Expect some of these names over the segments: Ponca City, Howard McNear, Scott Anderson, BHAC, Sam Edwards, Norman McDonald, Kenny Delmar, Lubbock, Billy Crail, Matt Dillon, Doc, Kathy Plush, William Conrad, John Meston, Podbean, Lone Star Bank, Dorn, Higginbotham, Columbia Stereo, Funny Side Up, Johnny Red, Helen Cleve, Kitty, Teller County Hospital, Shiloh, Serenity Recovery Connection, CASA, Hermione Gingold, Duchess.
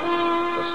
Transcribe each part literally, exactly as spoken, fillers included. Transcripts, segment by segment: The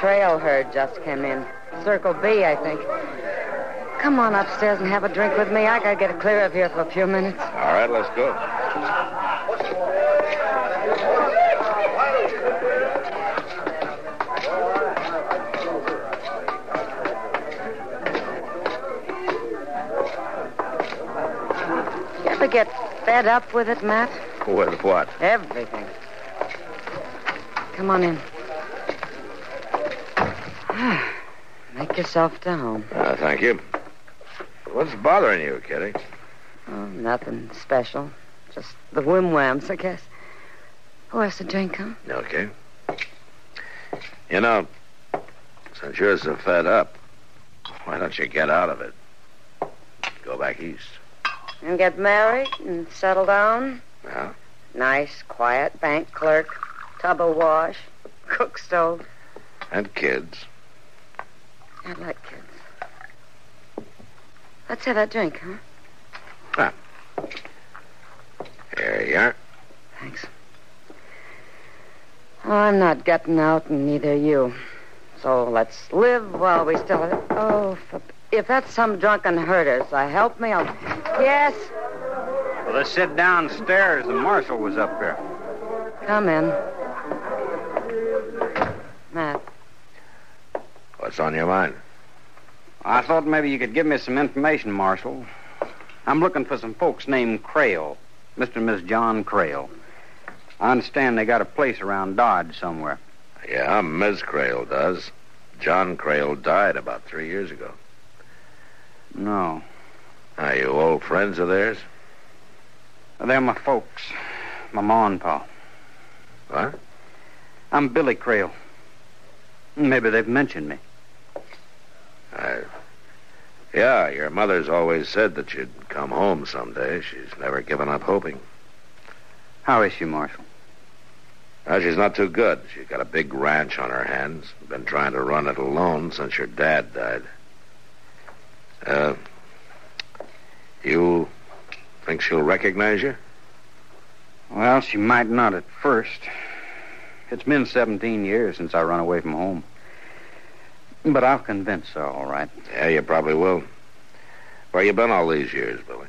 Trail herd just came in. Circle B, I think. Come on upstairs and have a drink with me. I gotta get clear of here for a few minutes. All right, let's go. You ever get fed up with it, Matt? With what? Everything. Come on in. Make yourself to home. Uh, thank you. What's bothering you, Kitty? Oh, nothing special. Just the whim-whams, I guess. Who has to drink, huh? Okay. You know, since you're so fed up, why don't you get out of it? Go back east. And get married and settle down? Yeah. Nice, quiet bank clerk, tub of wash, cook stove. And kids. I like kids. Let's have that drink, huh? Ah. Here you are. Thanks. Oh, I'm not getting out, and neither are you. So let's live while we still have... Oh, if that's some drunken herder, so help me, I'll... Yes? Well, let's sit downstairs. The marshal was up here. Come in. Matt. What's on your mind? I thought maybe you could give me some information, Marshal. I'm looking for some folks named Crail, Mister and Miss John Crail. I understand they got a place around Dodge somewhere. Yeah, Miss Crail does. John Crail died about three years ago. No. Are you old friends of theirs? They're my folks. My ma and pa. What? I'm Billy Crail. Maybe they've mentioned me. I... Yeah, your mother's always said that you'd come home someday. She's never given up hoping. How is she, Marshal? Well, she's not too good. She's got a big ranch on her hands. Been trying to run it alone since your dad died. Uh, you think she'll recognize you? Well, she might not at first. It's been seventeen years since I run away from home. But I'll convince her, all right. Yeah, you probably will. Where you been all these years, Billy?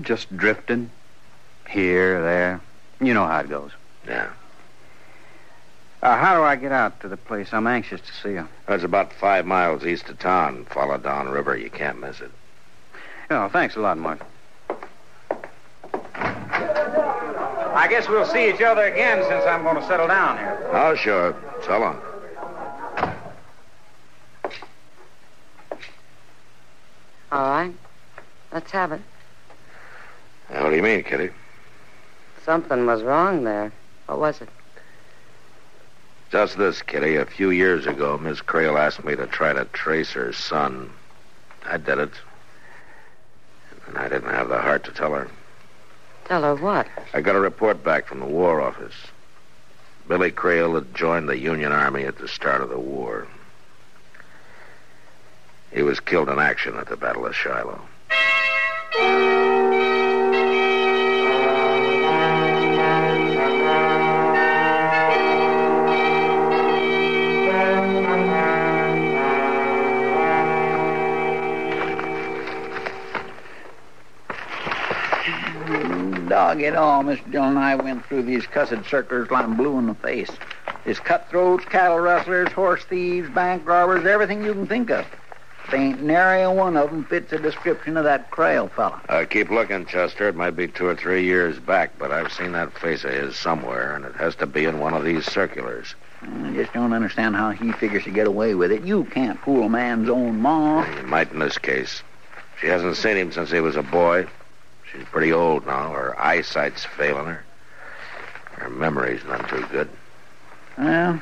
Just drifting. Here, there. You know how it goes. Yeah. Uh, how do I get out to the place? I'm anxious to see her. Well, it's about five miles east of town. Follow down river. You can't miss it. Oh, thanks a lot, Mark. I guess we'll see each other again since I'm going to settle down here. Oh, sure. So long. All right. Let's have it. Now, what do you mean, Kitty? Something was wrong there. What was it? Just this, Kitty. A few years ago, Miss Crail asked me to try to trace her son. I did it. And I didn't have the heart to tell her. Tell her what? I got a report back from the War Office. Billy Crail had joined the Union Army at the start of the war. He was killed in action at the Battle of Shiloh. Dog it all, Mister Dillon and I went through these cussed circlers till I'm blue in the face. There's cutthroats, cattle rustlers, horse thieves, bank robbers, everything you can think of. There ain't nary a one of them fits the description of that Crail fella. Uh, keep looking, Chester. It might be two or three years back, but I've seen that face of his somewhere, and it has to be in one of these circulars. I just don't understand how he figures to get away with it. You can't fool a man's own ma. You might in this case. She hasn't seen him since he was a boy. She's pretty old now. Her eyesight's failing her. Her memory's none too good. Well,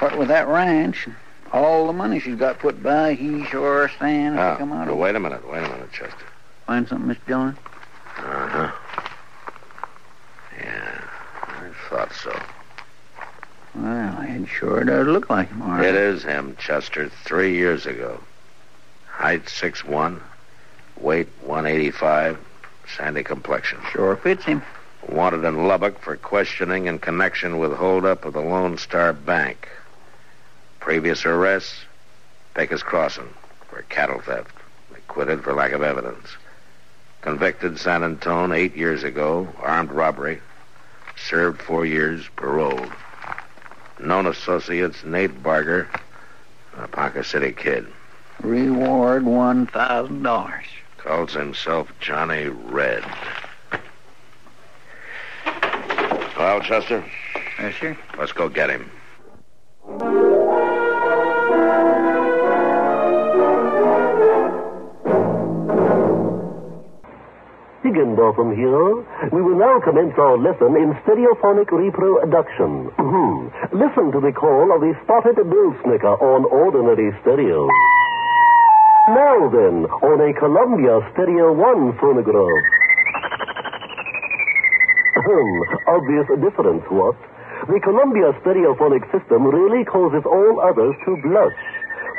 what with that ranch, all the money she's got put by, he sure stands oh, to come out well, of it. Wait a minute, wait a minute, Chester. Find something, Mister Dillon? Uh-huh. Yeah, I thought so. Well, it sure does look like him, all right. It is him, Chester, three years ago. Height six one, weight one eighty-five. Sandy complexion. Sure fits him. Wanted in Lubbock for questioning in connection with holdup of the Lone Star Bank. Previous arrests, Pecos Crossing for cattle theft. Acquitted for lack of evidence. Convicted San Antone eight years ago, armed robbery. Served four years, paroled. Known associates, Nate Barger, a Ponca City kid. Reward one thousand dollars. Calls himself Johnny Red. Well, Chester? Yes, sir? Let's go get him. Higginbotham here. We will now commence our lesson in stereophonic reproduction. Listen to the call of the spotted bill snicker on ordinary stereo. Now then, on a Columbia Stereo one phonograph. Obvious difference, what? The Columbia stereophonic system really causes all others to blush,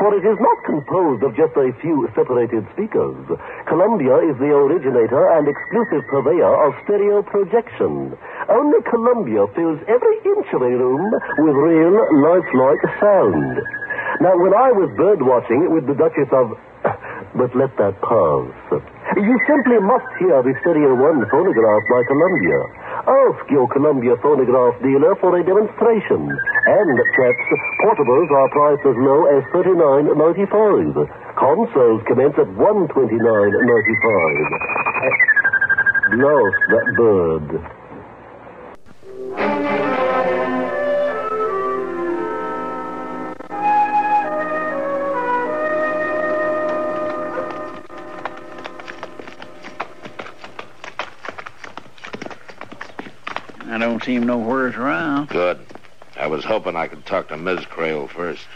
for it is not composed of just a few separated speakers. Columbia is the originator and exclusive purveyor of stereo projection. Only Columbia fills every inch of a room with real, lifelike sound. Now, when I was bird watching with the Duchess of... But let that pause. You simply must hear the Stereo one phonograph by Columbia. Ask your Columbia phonograph dealer for a demonstration. And, chaps, portables are priced as low as thirty-nine ninety-five. Consoles commence at one twenty-nine ninety-five. Lost that bird. See him nowhere's around. Good. I was hoping I could talk to Miz Crail first.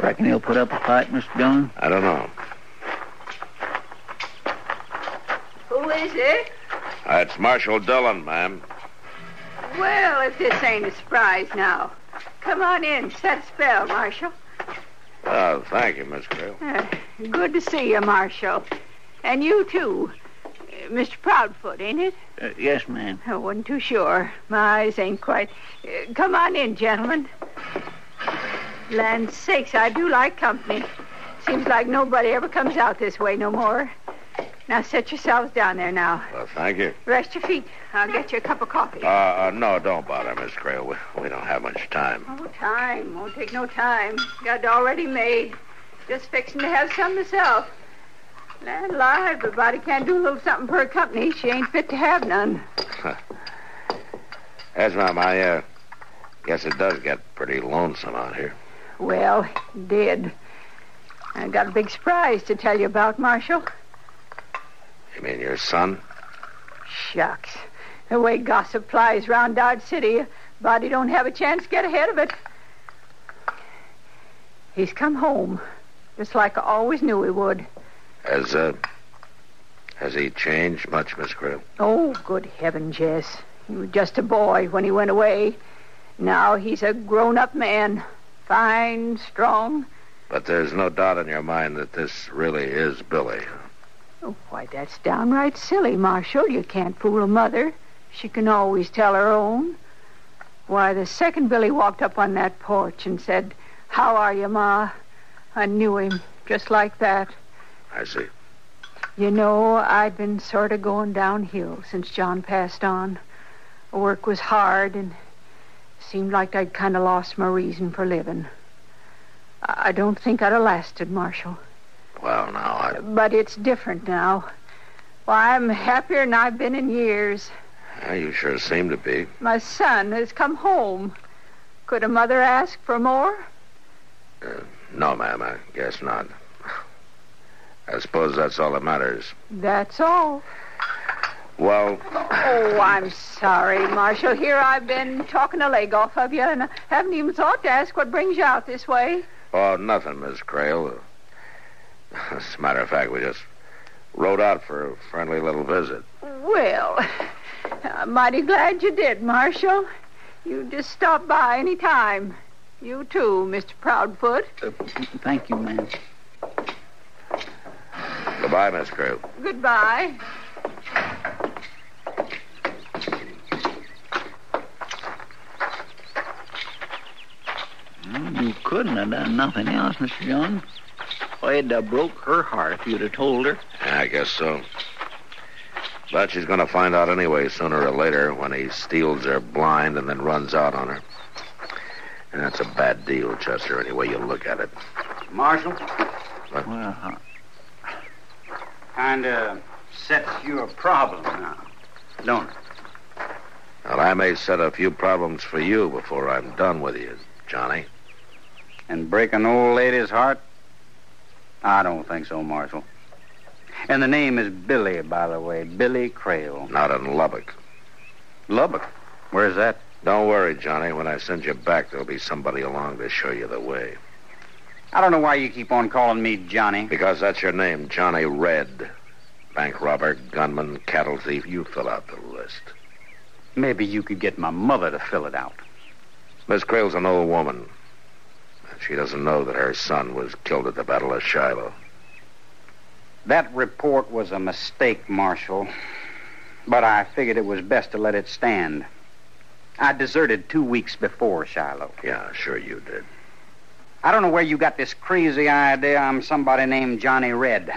Reckon he'll put up a fight, Mister Dillon? I don't know. Who is it? Uh, it's Marshal Dillon, ma'am. Well, if this ain't a surprise now. Come on in. Set spell, Marshal. Oh, thank you, Miss Crail. Uh, good to see you, Marshal. And you, too. Uh, Mister Proudfoot, ain't it? Uh, yes, ma'am. I wasn't too sure. My eyes ain't quite... Uh, come on in, gentlemen. Land's sakes, I do like company. Seems like nobody ever comes out this way no more. Now, set yourselves down there now. Well, thank you. Rest your feet. I'll get you a cup of coffee. Uh, uh no, don't bother, Miss Crail. We, we don't have much time. Oh, time. Won't take no time. Got it already made. Just fixing to have some myself. Land alive, but body can't do a little something for her company. She ain't fit to have none. Yes, Mom, I, uh, guess it does get pretty lonesome out here. Well, it did. I got a big surprise to tell you about, Marshal. You mean your son? Shucks. The way gossip flies round Dodge City, body don't have a chance to get ahead of it. He's come home, just like I always knew he would. Has, uh, has he changed much, Miss Crail? Oh, good heavens, yes. He was just a boy when he went away. Now he's a grown-up man. Fine, strong. But there's no doubt in your mind that this really is Billy. Oh, why, that's downright silly, Marshal. You can't fool a mother. She can always tell her own. Why, the second Billy walked up on that porch and said, "How are you, Ma?" I knew him, just like that. I see. You know, I'd been sort of going downhill since John passed on. Work was hard, and seemed like I'd kind of lost my reason for living. I don't think I'd have lasted, Marshal. Well, now, I... But it's different now. Well, I'm happier than I've been in years. Yeah, you sure seem to be. My son has come home. Could a mother ask for more? Uh, no, ma'am, I guess not. I suppose that's all that matters. That's all. Well... Oh, I'm sorry, Marshal. Here I've been talking a leg off of you, and I haven't even thought to ask what brings you out this way. Oh, nothing, Miss Crail. As a matter of fact, we just rode out for a friendly little visit. Well, I'm mighty glad you did, Marshal. You just stop by any time. You too, Mister Proudfoot. Uh, thank you, ma'am. Goodbye, Miss Crail. Goodbye. You couldn't have done nothing else, Mister John. Well, it'd have broke her heart if you'd have told her. Yeah, I guess so. But she's going to find out anyway, sooner or later, when he steals her blind and then runs out on her. And that's a bad deal, Chester, any way you look at it. Marshal? What? Well, huh? Kind of sets you a problem now, don't it? Well, I may set a few problems for you before I'm done with you, Johnny. And break an old lady's heart? I don't think so, Marshal. And the name is Billy, by the way. Billy Crail. Not in Lubbock. Lubbock? Where's that? Don't worry, Johnny. When I send you back, there'll be somebody along to show you the way. I don't know why you keep on calling me Johnny. Because that's your name, Johnny Red. Bank robber, gunman, cattle thief. You fill out the list. Maybe you could get my mother to fill it out. Miss Crail's an old woman. She doesn't know that her son was killed at the Battle of Shiloh. That report was a mistake, Marshal. But I figured it was best to let it stand. I deserted two weeks before Shiloh. Yeah, sure you did. I don't know where you got this crazy idea I'm somebody named Johnny Red.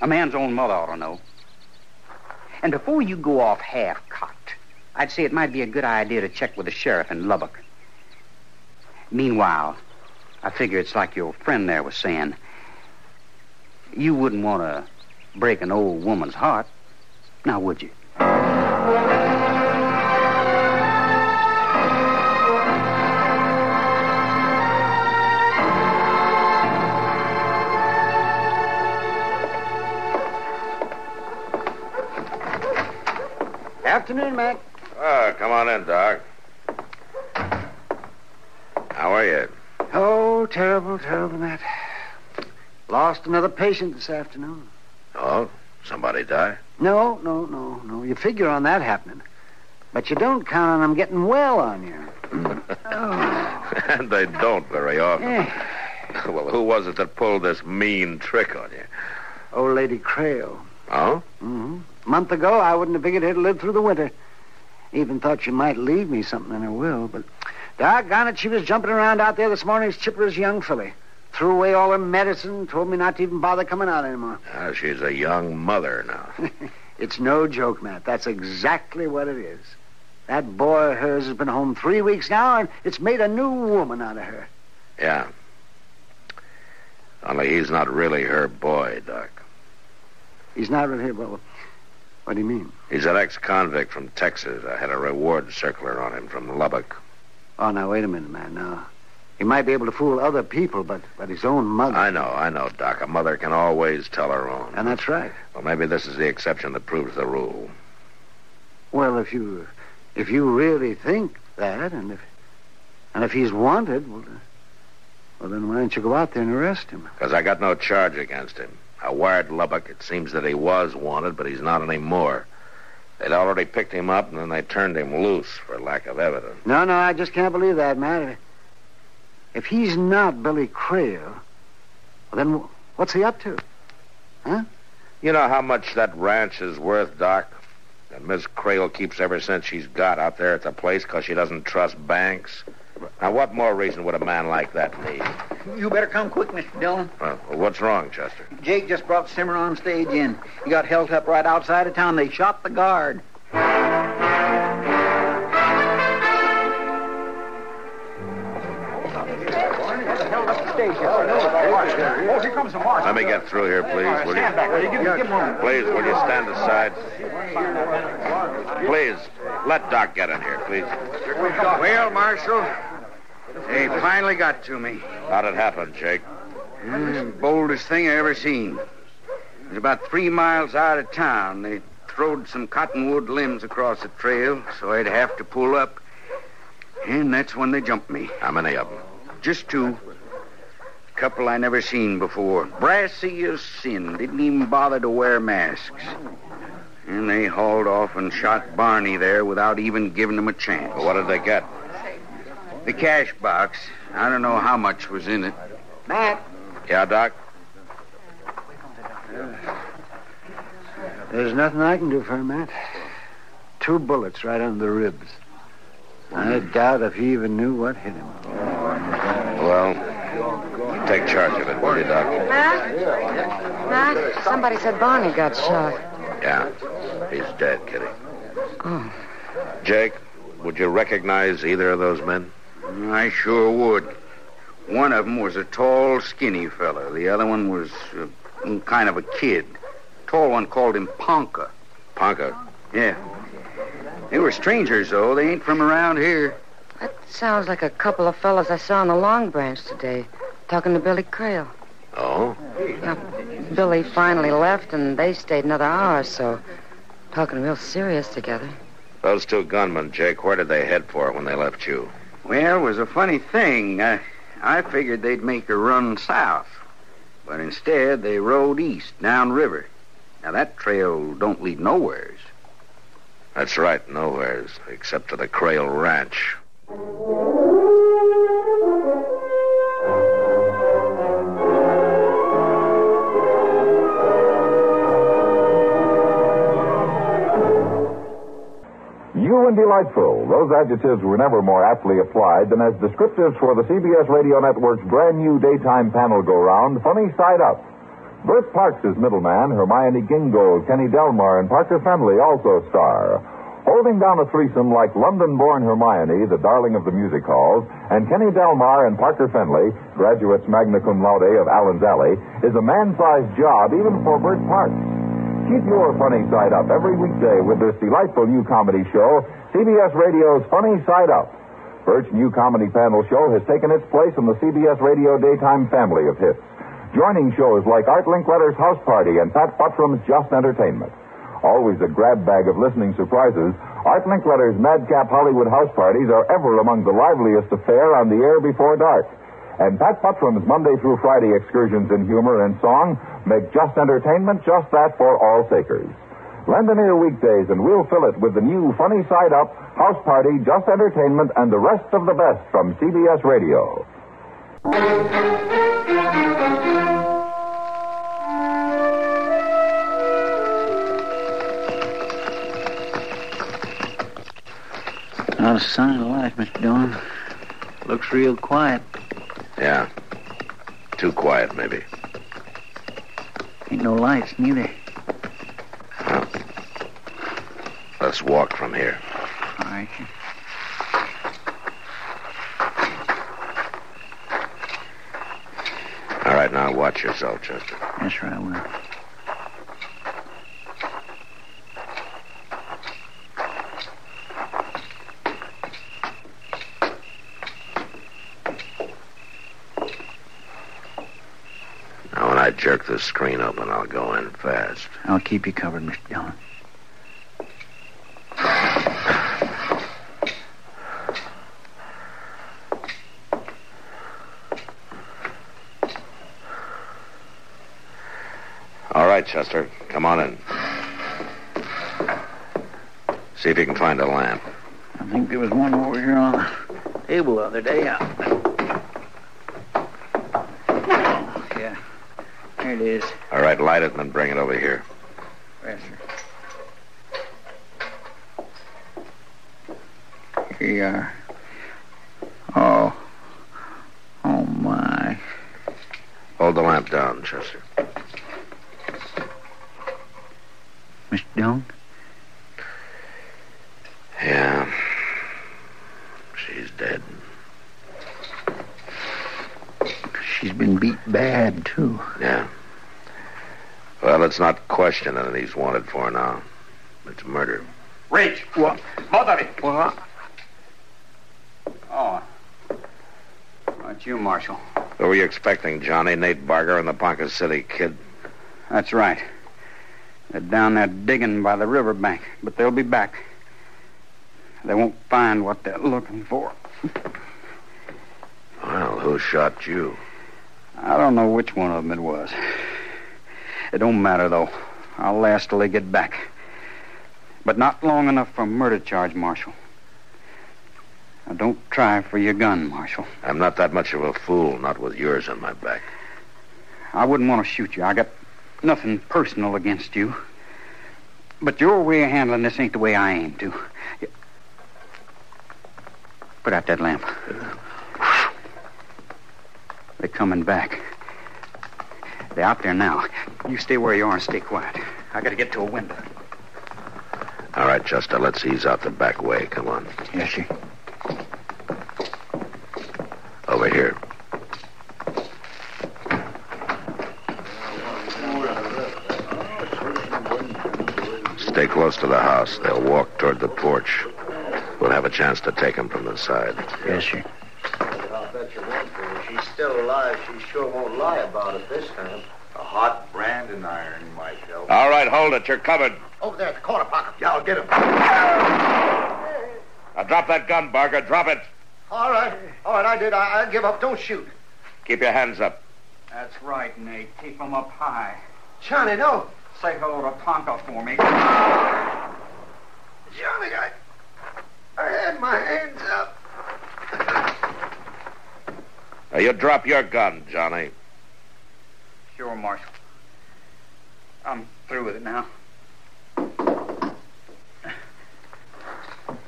A man's own mother ought to know. And before you go off half-cocked, I'd say it might be a good idea to check with the sheriff in Lubbock. Meanwhile, I figure it's like your friend there was saying. You wouldn't want to break an old woman's heart, now would you? Afternoon, Mac. Oh, come on in, Doc. How are you? Oh, terrible, terrible, Matt. Lost another patient this afternoon. Oh? Somebody die? No, no, no, no. You figure on that happening. But you don't count on them getting well on you. Oh. And they don't very often. Yeah. Well, who was it that pulled this mean trick on you? Old Lady Crail. Oh? Mm-hmm. A month ago, I wouldn't have figured her to live through the winter. Even thought she might leave me something in her will, but... Doggone it, she was jumping around out there this morning as chipper as a young filly. Threw away all her medicine, told me not to even bother coming out anymore. Now she's a young mother now. It's no joke, Matt. That's exactly what it is. That boy of hers has been home three weeks now, and it's made a new woman out of her. Yeah. Only he's not really her boy, Doc. He's not really her boy. What do you mean? He's an ex-convict from Texas. I had a reward circular on him from Lubbock. Oh, now, wait a minute, man. Now, he might be able to fool other people, but, but his own mother... I know, I know, Doc. A mother can always tell her own. And that's right. Well, maybe this is the exception that proves the rule. Well, if you... If you really think that, and if... And if he's wanted, well... Well, then why don't you go out there and arrest him? Because I got no charge against him. I wired Lubbock. It seems that he was wanted, but he's not anymore. They'd already picked him up, and then they turned him loose for lack of evidence. No, no, I just can't believe that, Matt. If he's not Billy Crail, well, then what's he up to? Huh? You know how much that ranch is worth, Doc? That Miss Crail keeps every cent she's got out there at the place because she doesn't trust banks. Now, what more reason would a man like that need? You better come quick, Mister Dillon. Well, what's wrong, Chester? Jake just brought Cimarron stage in. He got held up right outside of town. They shot the guard. Let me get through here, please, will you? Please, will you stand aside? Please, let Doc get in here, please. Well, Marshal, they finally got to me. How'd it happen, Jake? Mm, boldest thing I ever seen. It was about three miles out of town. They throwed some cottonwood limbs across the trail, so I'd have to pull up. And that's when they jumped me. How many of them? Just two. Couple I never seen before. Brassy as sin. Didn't even bother to wear masks. And they hauled off and shot Barney there without even giving him a chance. Well, what did they get? The cash box. I don't know how much was in it. Matt? Yeah, Doc? Uh, there's nothing I can do for him, Matt. Two bullets right under the ribs. I doubt if he even knew what hit him. Well... Take charge of it, will you, Doc? Matt? Matt? Somebody said Barney got shot. Yeah. He's dead, Kitty. Oh. Jake, would you recognize either of those men? I sure would. One of them was a tall, skinny fella. The other one was uh, kind of a kid. Tall one called him Ponca. Ponca? Yeah. They were strangers, though. They ain't from around here. That sounds like a couple of fellas I saw on the Long Branch today. Talking to Billy Crail. Oh? Now, Billy finally left, and they stayed another hour or so. Talking real serious together. Those two gunmen, Jake, where did they head for when they left you? Well, it was a funny thing. I, I figured they'd make a run south. But instead, they rode east, downriver. Now, that trail don't lead nowheres. That's right, nowheres, except to the Crail Ranch. New and delightful. Those adjectives were never more aptly applied than as descriptives for the C B S Radio Network's brand new daytime panel go-round, Funny Side Up. Bert Parks' middleman, Hermione Gingold, Kenny Delmar, and Parker Fenley also star. Holding down a threesome like London-born Hermione, the darling of the music halls, and Kenny Delmar and Parker Fenley, graduates magna cum laude of Allen's Alley, is a man-sized job even for Bert Parks. Keep your Funny Side Up every weekday with this delightful new comedy show, C B S Radio's Funny Side Up. Bert's new comedy panel show has taken its place in the C B S Radio daytime family of hits, joining shows like Art Linkletter's House Party and Pat Buttram's Just Entertainment. Always a grab bag of listening surprises, Art Linkletter's Madcap Hollywood House Parties are ever among the liveliest affair on the air before dark. And Pat Buttram's Monday through Friday excursions in humor and song make Just Entertainment just that for all takers. Lend an ear weekdays and we'll fill it with the new Funny Side Up, House Party, Just Entertainment, and the rest of the best from C B S Radio. Not a sign of life, Mister Dorn. Looks real quiet. Yeah. Too quiet, maybe. Ain't no lights, neither. Huh. Let's walk from here. All right. All right, now watch yourself, Chester. Yes, sir, I will. Jerk the screen open. I'll go in fast. I'll keep you covered, Mister Dillon. All right, Chester. Come on in. See if you can find a lamp. I think there was one over here on the table the other day. Oh, yeah. Here it is. All right, light it and then bring it over here. Yes, sir. Here you are. Oh. Oh, my. Hold the lamp down, Chester. Mister Dillon? Yeah. She's dead. She's been beat bad, too. Yeah. Well, let's not question it. He's wanted for now. It's murder. Rich! What? Mother! What? Oh. Right, you, Marshal. Who were you expecting, Johnny? Nate Barger and the Ponca City Kid? That's right. They're down there digging by the riverbank, but they'll be back. They won't find what they're looking for. Well, who shot you? I don't know which one of them it was. It don't matter, though. I'll last till they get back. But not long enough for a murder charge, Marshal. Now, don't try for your gun, Marshal. I'm not that much of a fool, not with yours on my back. I wouldn't want to shoot you. I got nothing personal against you. But your way of handling this ain't the way I aim to. Put out that lamp. They're coming back. They're out there now. You stay where you are and stay quiet. I gotta get to a window. All right, Chester, let's ease out the back way. Come on. Yes, sir. Over here. Stay close to the house. They'll walk toward the porch. We'll have a chance to take him from the side. Yes, sir. I'll bet you won't, if she's still alive, she sure won't lie about it this time. A hot brand and iron, Michael. All right, hold it. You're covered. Over there at the corner pocket. Yeah, I'll get him. Now drop that gun, Barger. Drop it. All right. All right, I did. I, I give up. Don't shoot. Keep your hands up. That's right, Nate. Keep them up high. Johnny, no. Say hello to Ponca for me. Johnny, I... I had my hands up. Now, you drop your gun, Johnny. Sure, Marshal. I'm through with it now.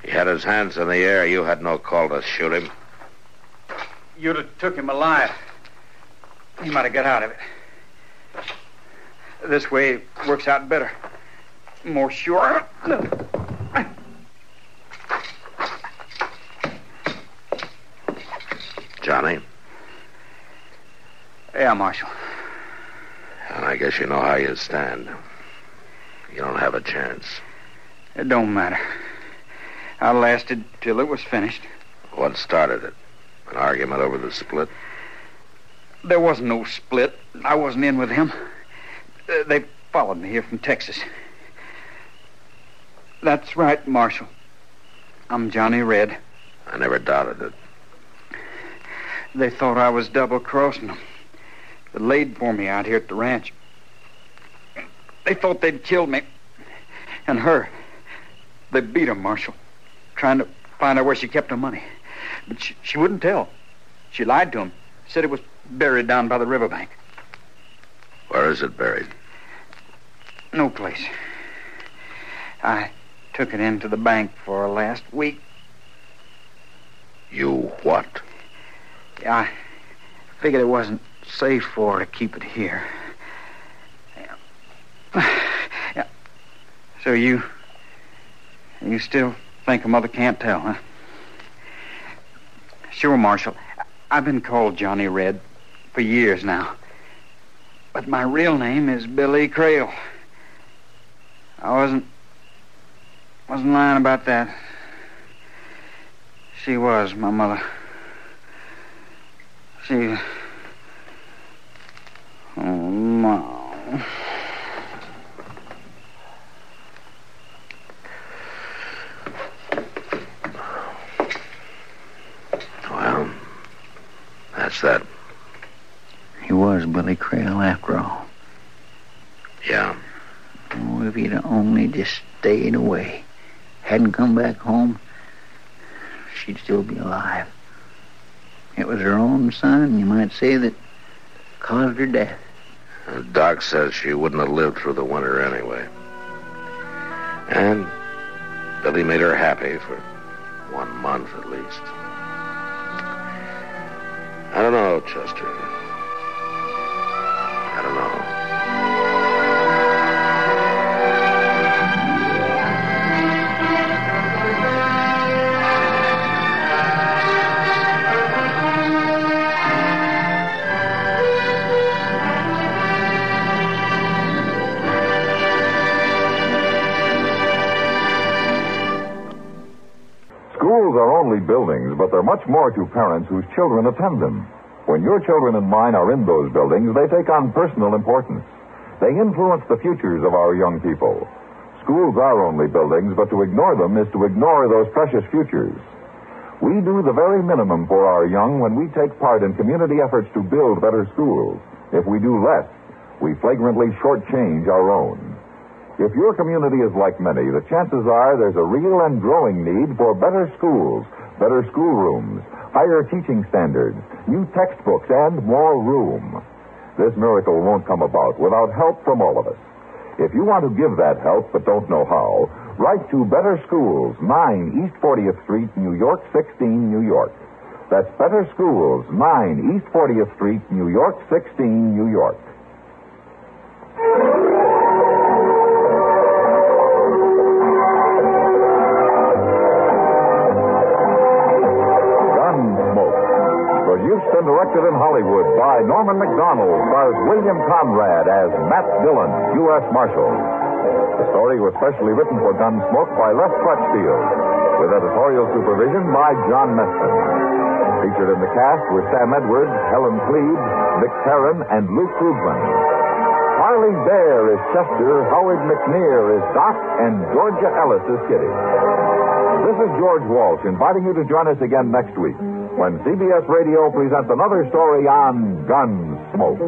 He had his hands in the air. You had no call to shoot him. You'd have took him alive. He might have got out of it. This way works out better. More sure. Johnny? Yeah, Marshal. And I guess you know how you stand. You don't have a chance. It don't matter. I lasted till it was finished. What started it? An argument over the split? There was no split. I wasn't in with him. Uh, they followed me here from Texas. That's right, Marshal. I'm Johnny Red. I never doubted it. They thought I was double-crossing them. They laid for me out here at the ranch. They thought they'd killed me. And her. They beat her, Marshal. Trying to find out where she kept her money. But she, she wouldn't tell. She lied to him. Said it was buried down by the riverbank. Where is it buried? No place. I took it into the bank for her last week. You what? I figured it wasn't safe for her to keep it here. So you... You still think a mother can't tell, huh? Sure, Marshal. I've been called Johnny Red for years now. But my real name is Billy Crail. I wasn't... Wasn't lying about that. She was, my mother... She... Oh, no. Well, that's that. He was Billy Crail after all. Yeah. Oh, if he'd only just stayed away. hadn't come back home, she'd still be alive. It was her own son, you might say, that caused her death. Doc says she wouldn't have lived through the winter anyway. And Billy made her happy for one month at least. I don't know, Chester. I don't know. Buildings, but they're much more to parents whose children attend them. When your children and mine are in those buildings, they take on personal importance. They influence the futures of our young people. Schools are only buildings, but to ignore them is to ignore those precious futures. We do the very minimum for our young when we take part in community efforts to build better schools. If we do less, we flagrantly shortchange our own. If your community is like many, the chances are there's a real and growing need for better schools, better schoolrooms, higher teaching standards, new textbooks, and more room. This miracle won't come about without help from all of us. If you want to give that help but don't know how, write to Better Schools, nine East fortieth Street, New York, sixteen, New York. That's Better Schools, nine East fortieth Street, New York, sixteen, New York. Directed in Hollywood by Norman McDonald, stars William Conrad as Matt Dillon, U S Marshal. The story was specially written for Gunsmoke by Les Crutchfield, with editorial supervision by John Meston. Featured in the cast were Sam Edwards, Helen Cleve, Nick Terran, and Luke Krugman. Harley Bear is Chester, Howard McNear is Doc, and Georgia Ellis is Kitty. This is George Walsh inviting you to join us again next week, when C B S Radio presents another story on Gunsmoke.